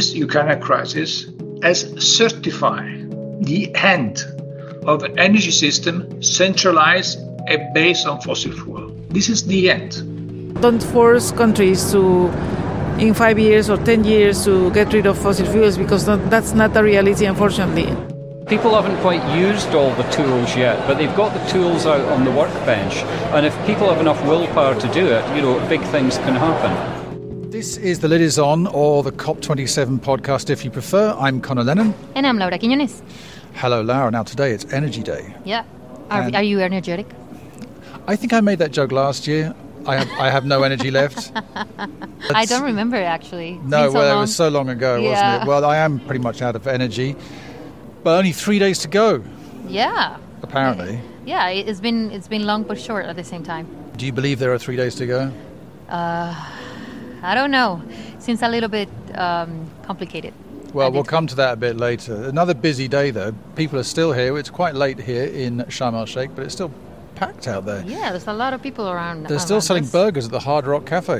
this Ukraine crisis as certifying the end of an energy system centralized and based on fossil fuel. This is the end. Don't force countries to, in 5 years or 10 years, to get rid of fossil fuels, because that's not a reality, unfortunately. People haven't quite used all the tools yet, but they've got the tools out on the workbench. And if people have enough willpower to do it, you know, big things can happen. This is The Lid Is On, or the COP27 podcast, if you prefer. I'm Conor Lennon. And I'm Laura Quiñones. Hello, Laura. Now, today it's Energy Day. Yeah. Are you energetic? I think I made that joke last year. I have no energy left. I don't remember, actually. No, well, it was so long ago, wasn't it? Well, I am pretty much out of energy. But only 3 days to go. Yeah. Apparently. Yeah, it's been long but short at the same time. Do you believe there are 3 days to go? I don't know. Seems a little bit complicated. Well, we'll come to that a bit later. Another busy day, though. People are still here. It's quite late here in Sharm El Sheikh, but it's still packed out there. Yeah, there's a lot of people around. They're still selling burgers at the Hard Rock Cafe.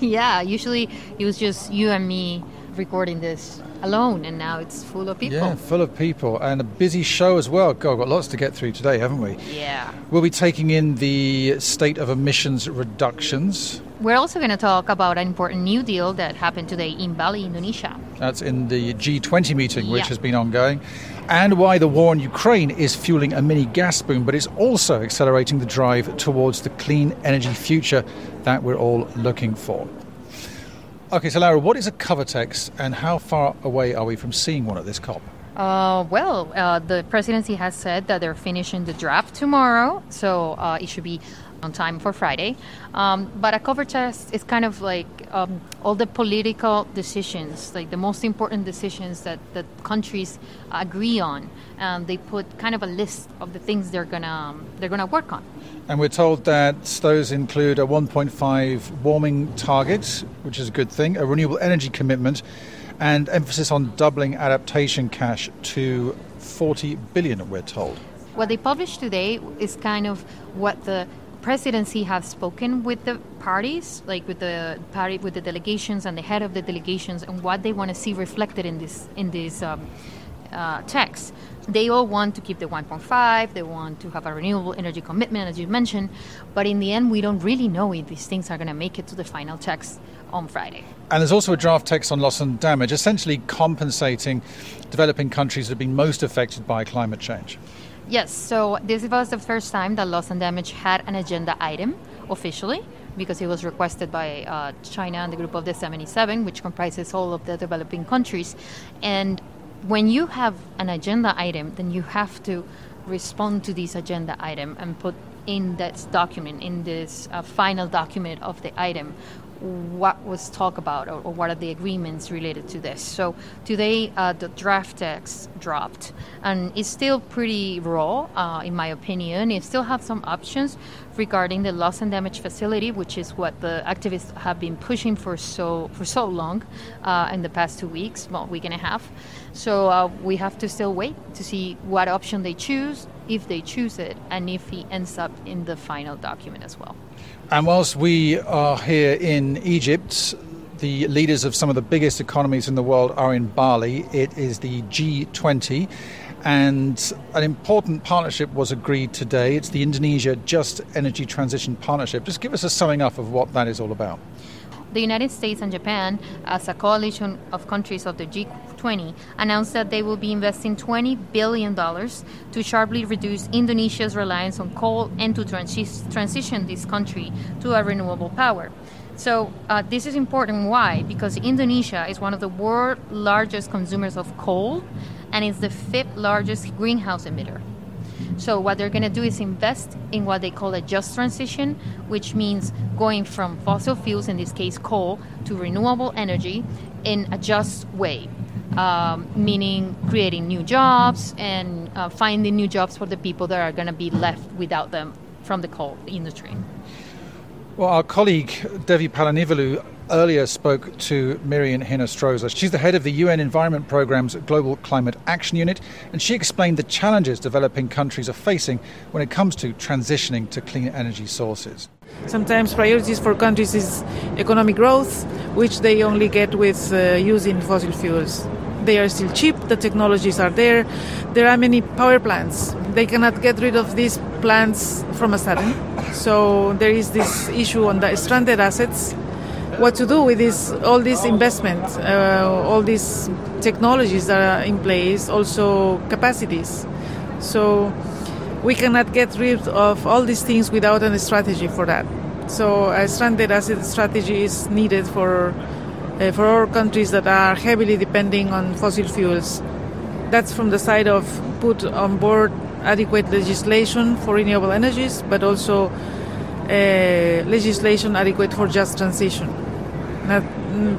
Yeah, usually it was just you and me recording this alone, and now it's full of people. Yeah, full of people, and a busy show as well. God, we've got lots to get through today, haven't we? Yeah. We'll be taking in the state of emissions reductions. We're also going to talk about an important new deal that happened today in Bali, Indonesia. That's in the G20 meeting, which has been ongoing. And why the war on Ukraine is fueling a mini gas boom, but it's also accelerating the drive towards the clean energy future that we're all looking for. Okay, so Laura, what is a cover text, and how far away are we from seeing one at this COP? The presidency has said that they're finishing the draft tomorrow, so it should be on time for Friday. But a cover text is kind of like all the political decisions, like the most important decisions that countries agree on, and they put kind of a list of the things they're gonna work on. And we're told that those include a 1.5 warming target, which is a good thing, a renewable energy commitment, and emphasis on doubling adaptation cash to 40 billion, we're told. What they published today is kind of what the presidency has spoken with the parties, like with the delegations and the head of the delegations, and what they want to see reflected in this text. They all want to keep the 1.5, they want to have a renewable energy commitment, as you mentioned, but in the end we don't really know if these things are going to make it to the final text on Friday. And there's also a draft text on loss and damage, essentially compensating developing countries that have been most affected by climate change. Yes, so this was the first time that loss and damage had an agenda item officially, because it was requested by China and the group of the 77, which comprises all of the developing countries. And when you have an agenda item, then you have to respond to this agenda item and put in this document, in this final document of the item, what was talked about or what are the agreements related to this. So today the draft text dropped, and it's still pretty raw, in my opinion. It still has some options regarding the loss and damage facility, which is what the activists have been pushing for so long in the past 2 weeks, well, week and a half. So we have to still wait to see what option they choose, if they choose it, and if it ends up in the final document as well. And whilst we are here in Egypt, the leaders of some of the biggest economies in the world are in Bali. It is the G20, and an important partnership was agreed today. It's the Indonesia Just Energy Transition Partnership. Just give us a summing up of what that is all about. The United States and Japan, as a coalition of countries of the G20, announced that they will be investing $20 billion to sharply reduce Indonesia's reliance on coal and to transition this country to a renewable power. So this is important. Why? Because Indonesia is one of the world's largest consumers of coal, and it's the fifth largest greenhouse emitter. So what they're going to do is invest in what they call a just transition, which means going from fossil fuels, in this case coal, to renewable energy in a just way, meaning creating new jobs and finding new jobs for the people that are going to be left without them from the coal industry. Well, our colleague Devi Palanivalu earlier spoke to Miriam Hinostroza. She's the head of the UN Environment Programme's Global Climate Action Unit, and she explained the challenges developing countries are facing when it comes to transitioning to clean energy sources. Sometimes priorities for countries is economic growth which they only get with using fossil fuels. They are still cheap, the technologies are there. There are many power plants. They cannot get rid of these plants from a sudden. So there is this issue on the stranded assets. What to do with all this investment, all these technologies that are in place, also capacities. So we cannot get rid of all these things without a strategy for that. So a stranded asset strategy is needed for all countries that are heavily depending on fossil fuels. That's from the side of put on board adequate legislation for renewable energies, but also legislation adequate for just transition.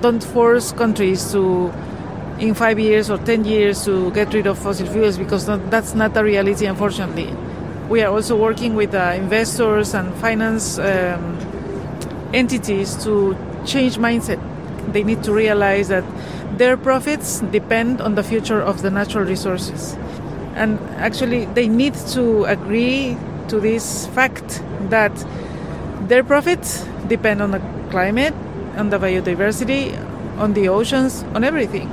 Don't force countries to, in 5 years or 10 years, to get rid of fossil fuels, because that's not the reality, unfortunately. We are also working with investors and finance entities to change mindset. They need to realize that their profits depend on the future of the natural resources. And actually, they need to agree to this fact that their profits depend on the climate, on the biodiversity, on the oceans, on everything.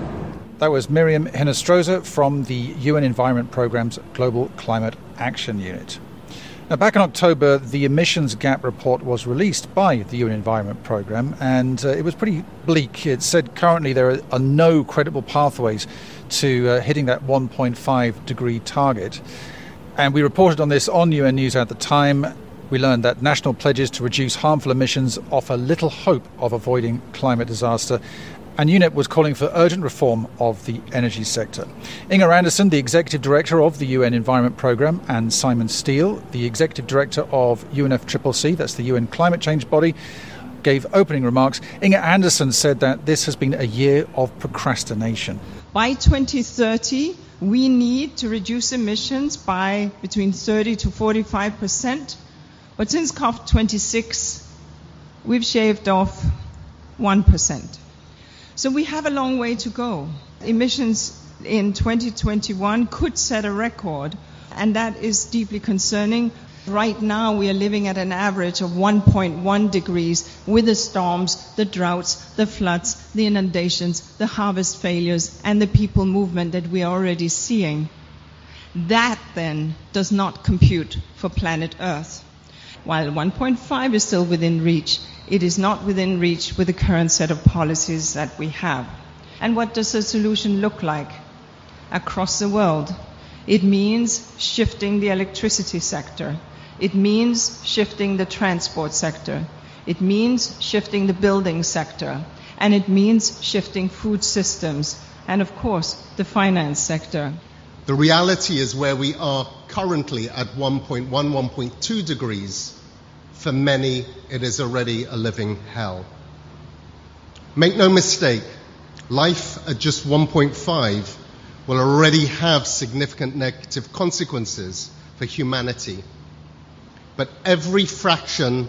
That was Miriam Hinostroza from the UN Environment Programme's Global Climate Action Unit. Now, back in October, the Emissions Gap Report was released by the UN Environment Programme, and it was pretty bleak. It said currently there are no credible pathways to hitting that 1.5 degree target. And we reported on this on UN News at the time. We learned that national pledges to reduce harmful emissions offer little hope of avoiding climate disaster. And UNEP was calling for urgent reform of the energy sector. Inger Andersen, the Executive Director of the UN Environment Programme, and Simon Steele, the Executive Director of UNFCCC, that's the UN climate change body, gave opening remarks. Inger Andersen said that this has been a year of procrastination. By 2030, we need to reduce emissions by between 30 to 45%. But since COP26, we've shaved off 1%. So we have a long way to go. Emissions in 2021 could set a record, and that is deeply concerning. Right now we are living at an average of 1.1 degrees with the storms, the droughts, the floods, the inundations, the harvest failures, and the people movement that we are already seeing. That then does not compute for planet Earth. While 1.5 is still within reach, it is not within reach with the current set of policies that we have. And what does a solution look like across the world? It means shifting the electricity sector. It means shifting the transport sector. It means shifting the building sector. And it means shifting food systems. And of course, the finance sector. The reality is where we are currently at 1.1, 1.2 degrees, for many it is already a living hell. Make no mistake, life at just 1.5 will already have significant negative consequences for humanity. But every fraction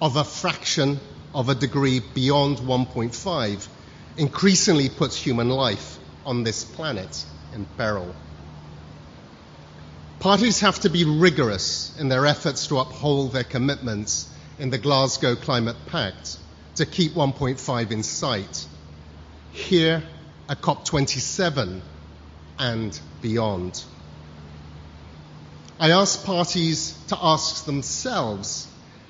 of a degree beyond 1.5 increasingly puts human life on this planet in peril. Parties have to be rigorous in their efforts to uphold their commitments in the Glasgow Climate Pact to keep 1.5 in sight, here at COP27 and beyond. I ask parties to ask themselves,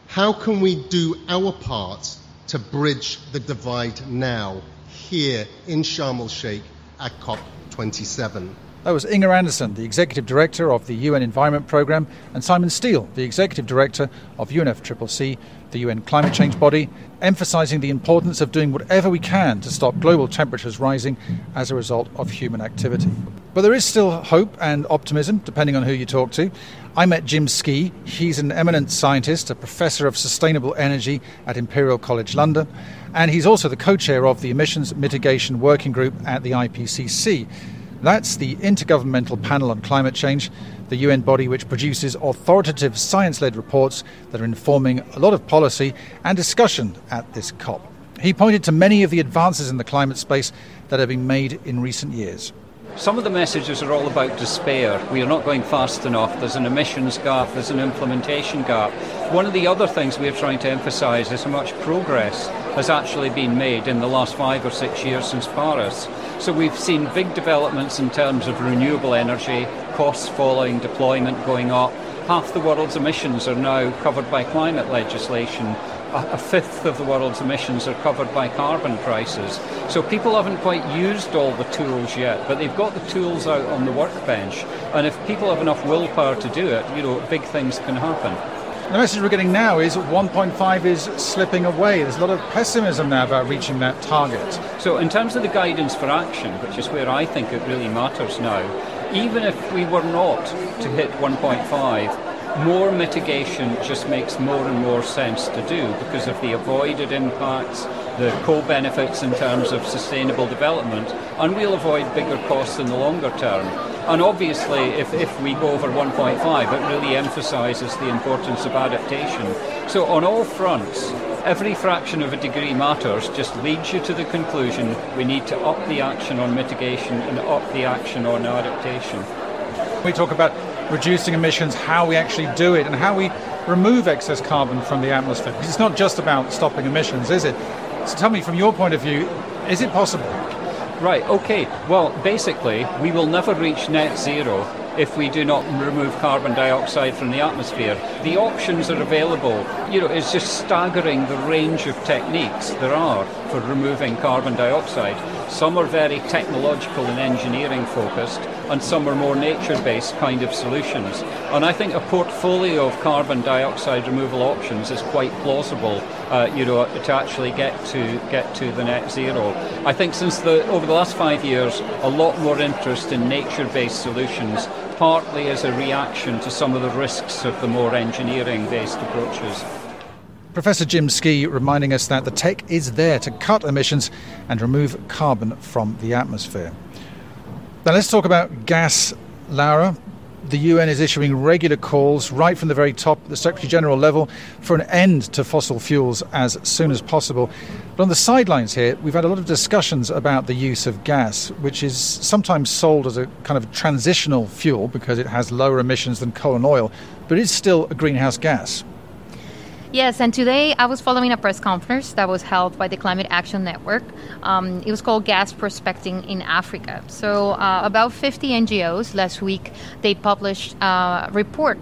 how can we do our part to bridge the divide now, here in Sharm El Sheikh at COP27? That was Inger Andersen, the Executive Director of the UN Environment Programme, and Simon Steele, the Executive Director of UNFCCC, the UN climate change body, emphasising the importance of doing whatever we can to stop global temperatures rising as a result of human activity. But there is still hope and optimism, depending on who you talk to. I met Jim Skea. He's an eminent scientist, a professor of sustainable energy at Imperial College London, and he's also the co-chair of the Emissions Mitigation Working Group at the IPCC. That's the Intergovernmental Panel on Climate Change, the UN body which produces authoritative science-led reports that are informing a lot of policy and discussion at this COP. He pointed to many of the advances in the climate space that have been made in recent years. Some of the messages are all about despair. We are not going fast enough. There's an emissions gap, there's an implementation gap. One of the other things we're trying to emphasise is how much progress has actually been made in the last 5 or 6 years since Paris. So we've seen big developments in terms of renewable energy, costs falling, deployment going up. Half the world's emissions are now covered by climate legislation. A fifth of the world's emissions are covered by carbon prices. So people haven't quite used all the tools yet, but they've got the tools out on the workbench. And if people have enough willpower to do it, you know, big things can happen. The message we're getting now is 1.5 is slipping away. There's a lot of pessimism now about reaching that target. So in terms of the guidance for action, which is where I think it really matters now, even if we were not to hit 1.5, more mitigation just makes more and more sense to do because of the avoided impacts, the co-benefits in terms of sustainable development, and we'll avoid bigger costs in the longer term. And obviously, if we go over 1.5, it really emphasises the importance of adaptation. So on all fronts, every fraction of a degree matters, just leads you to the conclusion we need to up the action on mitigation and up the action on adaptation. We talk about reducing emissions, how we actually do it, and how we remove excess carbon from the atmosphere. Because it's not just about stopping emissions, is it? So tell me, from your point of view, is it possible? Right, okay. Well, basically, we will never reach net zero if we do not remove carbon dioxide from the atmosphere. The options are available. You know, it's just staggering the range of techniques there are for removing carbon dioxide. Some are very technological and engineering focused, and some are more nature-based kind of solutions. And I think a portfolio of carbon dioxide removal options is quite plausible, to actually get to the net zero. I think since over the last 5 years, a lot more interest in nature-based solutions, partly as a reaction to some of the risks of the more engineering-based approaches. Professor Jim Skea reminding us that the tech is there to cut emissions and remove carbon from the atmosphere. Now let's talk about gas, Laura. The UN is issuing regular calls right from the very top, the Secretary-General level, for an end to fossil fuels as soon as possible. But on the sidelines here, we've had a lot of discussions about the use of gas, which is sometimes sold as a kind of transitional fuel because it has lower emissions than coal and oil, but it's still a greenhouse gas. Yes, and today I was following a press conference that was held by the Climate Action Network. It was called Gas Prospecting in Africa. So about 50 NGOs last week, they published a report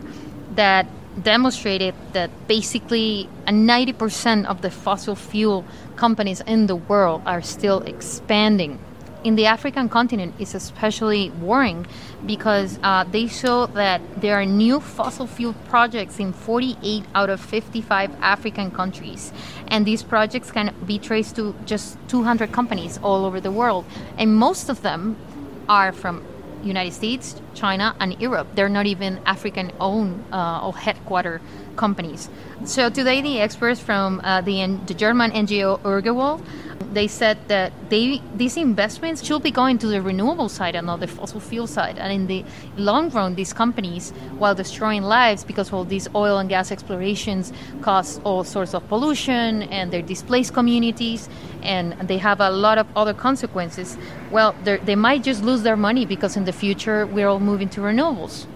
that demonstrated that basically 90% of the fossil fuel companies in the world are still expanding. In the African continent, it's especially worrying because they show that there are new fossil fuel projects in 48 out of 55 African countries. And these projects can be traced to just 200 companies all over the world. And most of them are from United States, China, and Europe. They're not even African-owned or headquarter companies. So today the experts from the German NGO Urgewald, they said that these investments should be going to the renewable side and not the fossil fuel side. And in the long run, these companies, while destroying lives because all these oil and gas explorations cause all sorts of pollution and they displace communities and they have a lot of other consequences, well, they might just lose their money because in the future we're all moving to renewables.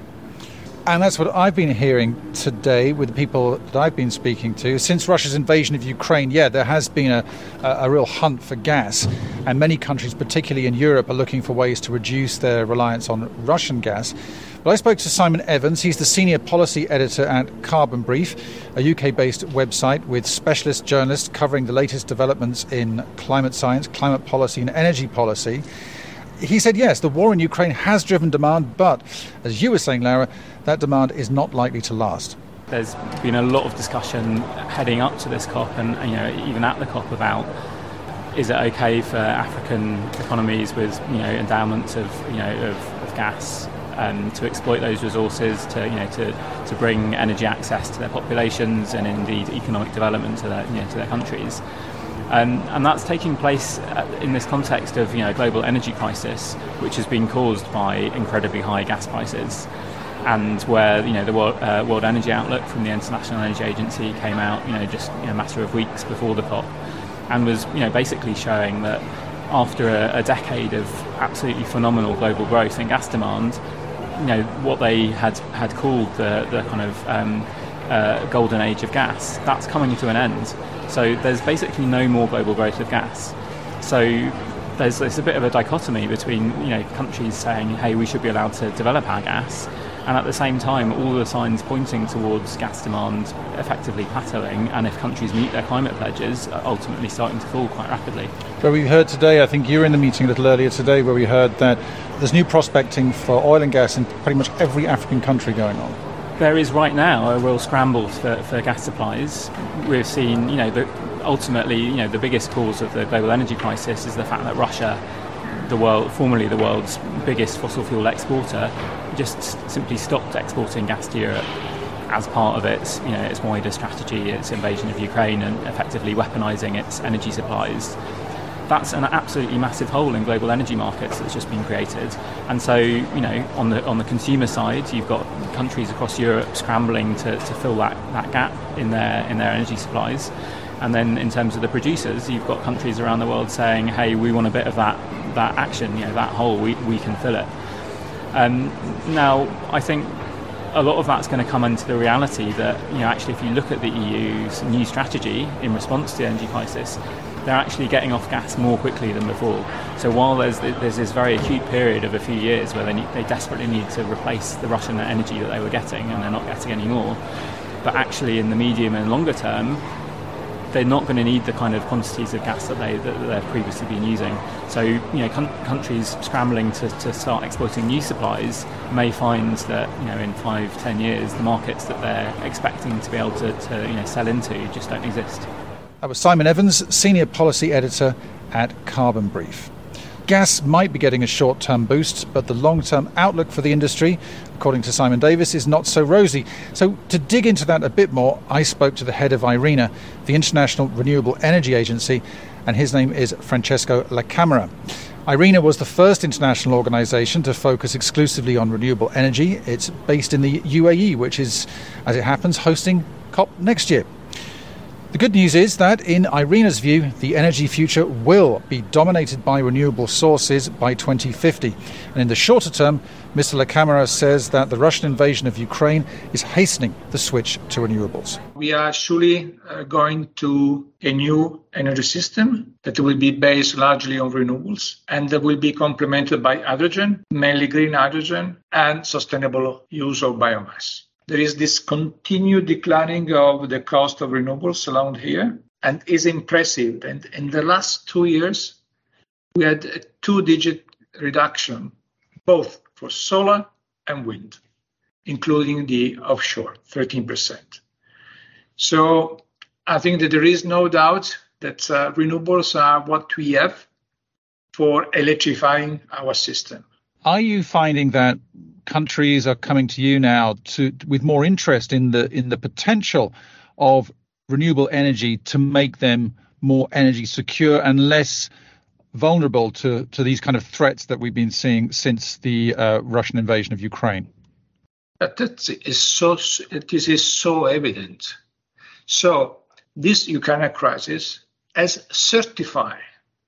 And that's what I've been hearing today with the people that I've been speaking to. Since Russia's invasion of Ukraine, there has been a real hunt for gas. And many countries, particularly in Europe, are looking for ways to reduce their reliance on Russian gas. But I spoke to Simon Evans. He's the senior policy editor at Carbon Brief, a UK-based website with specialist journalists covering the latest developments in climate science, climate policy and energy policy. He said, yes, the war in Ukraine has driven demand, but as you were saying, Laura, that demand is not likely to last. There's been a lot of discussion heading up to this COP and even at the COP about, is it okay for African economies with endowments of gas to exploit those resources to bring energy access to their populations and indeed economic development to their countries. And that's taking place in this context of a global energy crisis, which has been caused by incredibly high gas prices, and where the World Energy Outlook from the International Energy Agency came out just a matter of weeks before the COP, and was basically showing that after a decade of absolutely phenomenal global growth in gas demand, what they had called the kind of golden age of gas. That's coming to an end. So there's basically no more global growth of gas. So there's a bit of a dichotomy between, you know, countries saying, hey, we should be allowed to develop our gas, and at the same time all the signs pointing towards gas demand effectively plateauing, and if countries meet their climate pledges, are ultimately starting to fall quite rapidly. But we heard today, I think you were in the meeting a little earlier today, where we heard that there's new prospecting for oil and gas in pretty much every African country going on. There is right now a real scramble for gas supplies. We've seen, you know, the biggest cause of the global energy crisis is the fact that Russia, formerly the world's biggest fossil fuel exporter, just simply stopped exporting gas to Europe as part of its, you know, its wider strategy, its invasion of Ukraine, and effectively weaponizing its energy supplies. That's an absolutely massive hole in global energy markets that's just been created. And so, you know, on the consumer side, you've got countries across Europe scrambling to fill that gap in their energy supplies. And then in terms of the producers, you've got countries around the world saying, hey, we want a bit of that action, you know, that hole, we can fill it. Now, I think a lot of that's going to come into the reality that, you know, actually if you look at the EU's new strategy in response to the energy crisis, they're actually getting off gas more quickly than before. So while there's this very acute period of a few years where they desperately need to replace the Russian energy that they were getting, and they're not getting any more, but actually in the medium and longer term, they're not going to need the kind of quantities of gas that they've previously been using. So, you know, countries scrambling to start exploiting new supplies may find that, you know, in 5-10 years, the markets that they're expecting to be able to you know, sell into just don't exist. That was Simon Evans, Senior Policy Editor at Carbon Brief. Gas might be getting a short-term boost, but the long-term outlook for the industry, according to Simon Davis, is not so rosy. So to dig into that a bit more, I spoke to the head of IRENA, the International Renewable Energy Agency, and his name is Francesco La Camera. IRENA was the first international organisation to focus exclusively on renewable energy. It's based in the UAE, which is, as it happens, hosting COP next year. The good news is that, in IRENA's view, the energy future will be dominated by renewable sources by 2050. And in the shorter term, Mr. La Camera says that the Russian invasion of Ukraine is hastening the switch to renewables. We are surely going to a new energy system that will be based largely on renewables, and that will be complemented by hydrogen, mainly green hydrogen, and sustainable use of biomass. There is this continued declining of the cost of renewables around here, and is impressive. And in the last 2 years, we had a 2-digit reduction, both for solar and wind, including the offshore, 13%. So I think that there is no doubt that renewables are what we have for electrifying our system. Are you finding that countries are coming to you now with more interest in the potential of renewable energy to make them more energy secure and less vulnerable to these kind of threats that we've been seeing since the Russian invasion of Ukraine? This is so evident. So this Ukraine crisis has certified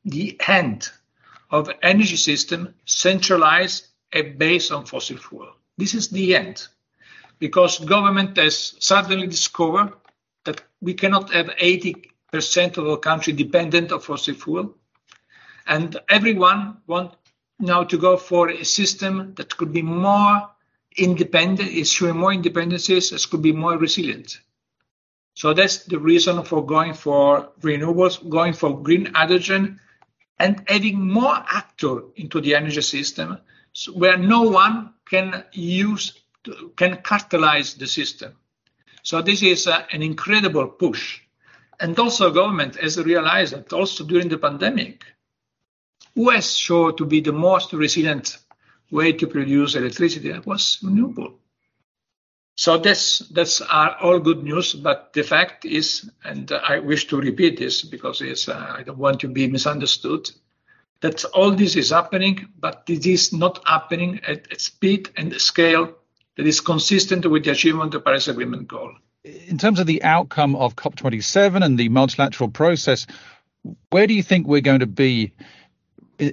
the end of energy system centralized and based on fossil fuel. This is the end, because government has suddenly discovered that we cannot have 80% of our country dependent on fossil fuel, and everyone wants now to go for a system that could be more independent, issuing more independencies, as could be more resilient. So that's the reason for going for renewables, going for green hydrogen, and adding more actor into the energy system, so where no one can cartelize the system. So this is an incredible push. And also government has realized that also during the pandemic, who has shown to be the most resilient way to produce electricity was renewable. So that's are all good news, but the fact is, and I wish to repeat this because it's, I don't want to be misunderstood, that all this is happening, but it is not happening at a speed and a scale that is consistent with the achievement of the Paris Agreement goal. In terms of the outcome of COP27 and the multilateral process, where do you think we're going to be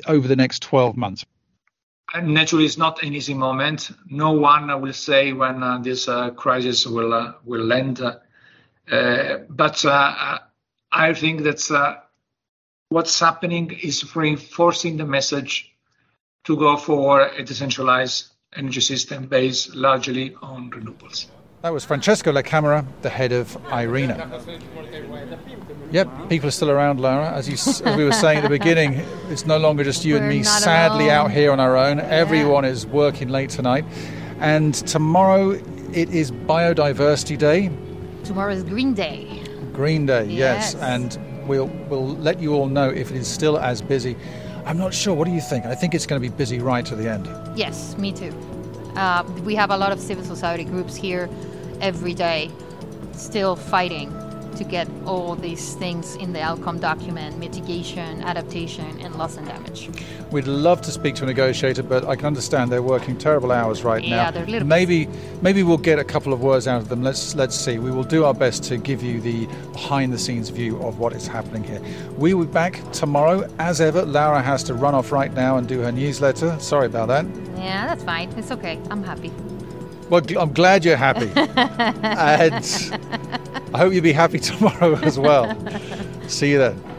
over the next 12 months? Naturally, it's not an easy moment. No one will say when this crisis will end. But I think that's what's happening is reinforcing the message to go for a decentralized energy system based largely on renewables. That was Francesco La Camera, the head of IRENA. Yep, people are still around, Laura. As we were saying at the beginning, it's no longer just you and me, sadly, alone out here on our own. Everyone is working late tonight. And tomorrow, it is Biodiversity Day. Tomorrow is Green Day. Green Day, yes. And we'll let you all know if it is still as busy. I'm not sure. What do you think? I think it's going to be busy right to the end. Yes, me too. We have a lot of civil society groups here every day still fighting to get all these things in the outcome document: mitigation, adaptation, and loss and damage. We'd love to speak to a negotiator, but I can understand they're working terrible hours right now. Yeah, they're a little maybe we'll get a couple of words out of them. Let's see. We will do our best to give you the behind-the-scenes view of what is happening here. We will be back tomorrow, as ever. Laura has to run off right now and do her newsletter. Sorry about that. Yeah, that's fine. It's okay. I'm happy. Well, I'm glad you're happy. And I hope you'll be happy tomorrow as well. See you then.